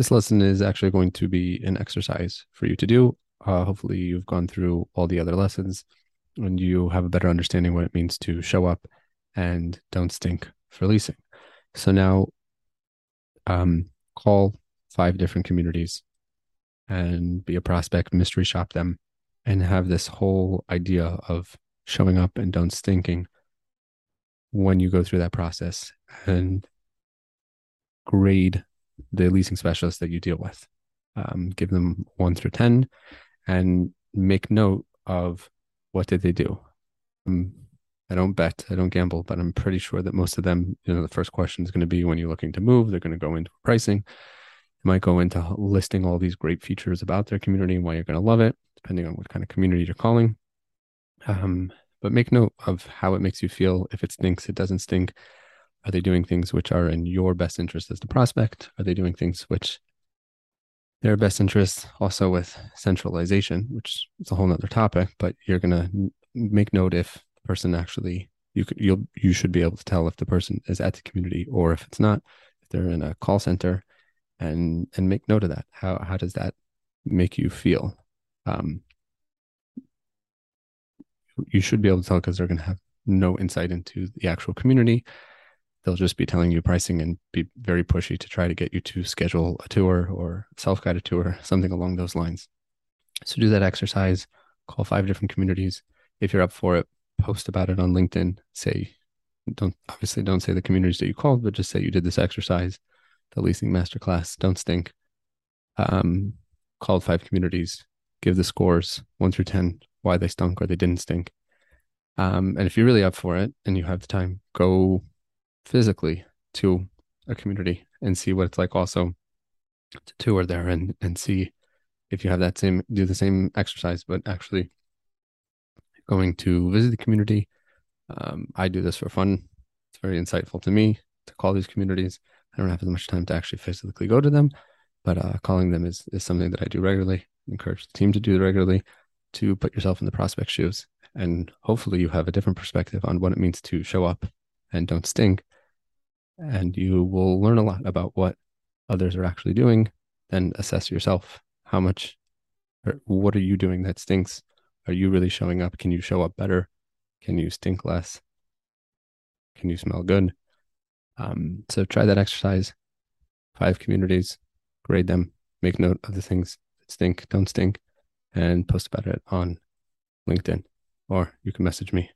This lesson is actually going to be an exercise for you to do. Hopefully you've gone through all the other lessons and you have a better understanding what it means to show up and don't stink for leasing. So now call 5 different communities and be a prospect, mystery shop them, and have this whole idea of showing up and don't stinking when you go through that process, and grade the leasing specialists that you deal with. Give them 1 through 10 and make note of what did they do. I don't bet, I don't gamble, but I'm pretty sure that most of them, the first question is going to be, when you're looking to move, they're going to go into pricing. They might go into listing all these great features about their community and why you're going to love it, depending on what kind of community you're calling. But make note of how it makes you feel. If it stinks, it doesn't stink. Are they doing things which are in your best interest as the prospect? Are they doing things which their best interest also with centralization, which is a whole nother topic, but you're going to make note if the person actually, you should be able to tell if the person is at the community or if it's not, if they're in a call center, and make note of that. How does that make you feel? You should be able to tell because they're going to have no insight into the actual community. They'll just be telling you pricing and be very pushy to try to get you to schedule a tour or self-guided tour, something along those lines. So do that exercise, call 5 different communities. If you're up for it, post about it on LinkedIn. Say, don't say the communities that you called, but just say you did this exercise, the leasing masterclass, don't stink. Called 5 communities, give the scores 1 through 10, why they stunk or they didn't stink. And if you're really up for it and you have the time, go physically to a community and see what it's like, also to tour there and see if you have that same, do the same exercise, but actually going to visit the community. I do this for fun. It's very insightful to me to call these communities. I don't have as much time to actually physically go to them, but calling them is something that I do regularly. I encourage the team to do regularly, to put yourself in the prospect shoes. And hopefully you have a different perspective on what it means to show up and don't stink. And you will learn a lot about what others are actually doing. Then assess yourself. How much, or what are you doing that stinks? Are you really showing up? Can you show up better? Can you stink less? Can you smell good? So try that exercise. 5 communities, grade them, make note of the things that stink, don't stink, and post about it on LinkedIn. Or you can message me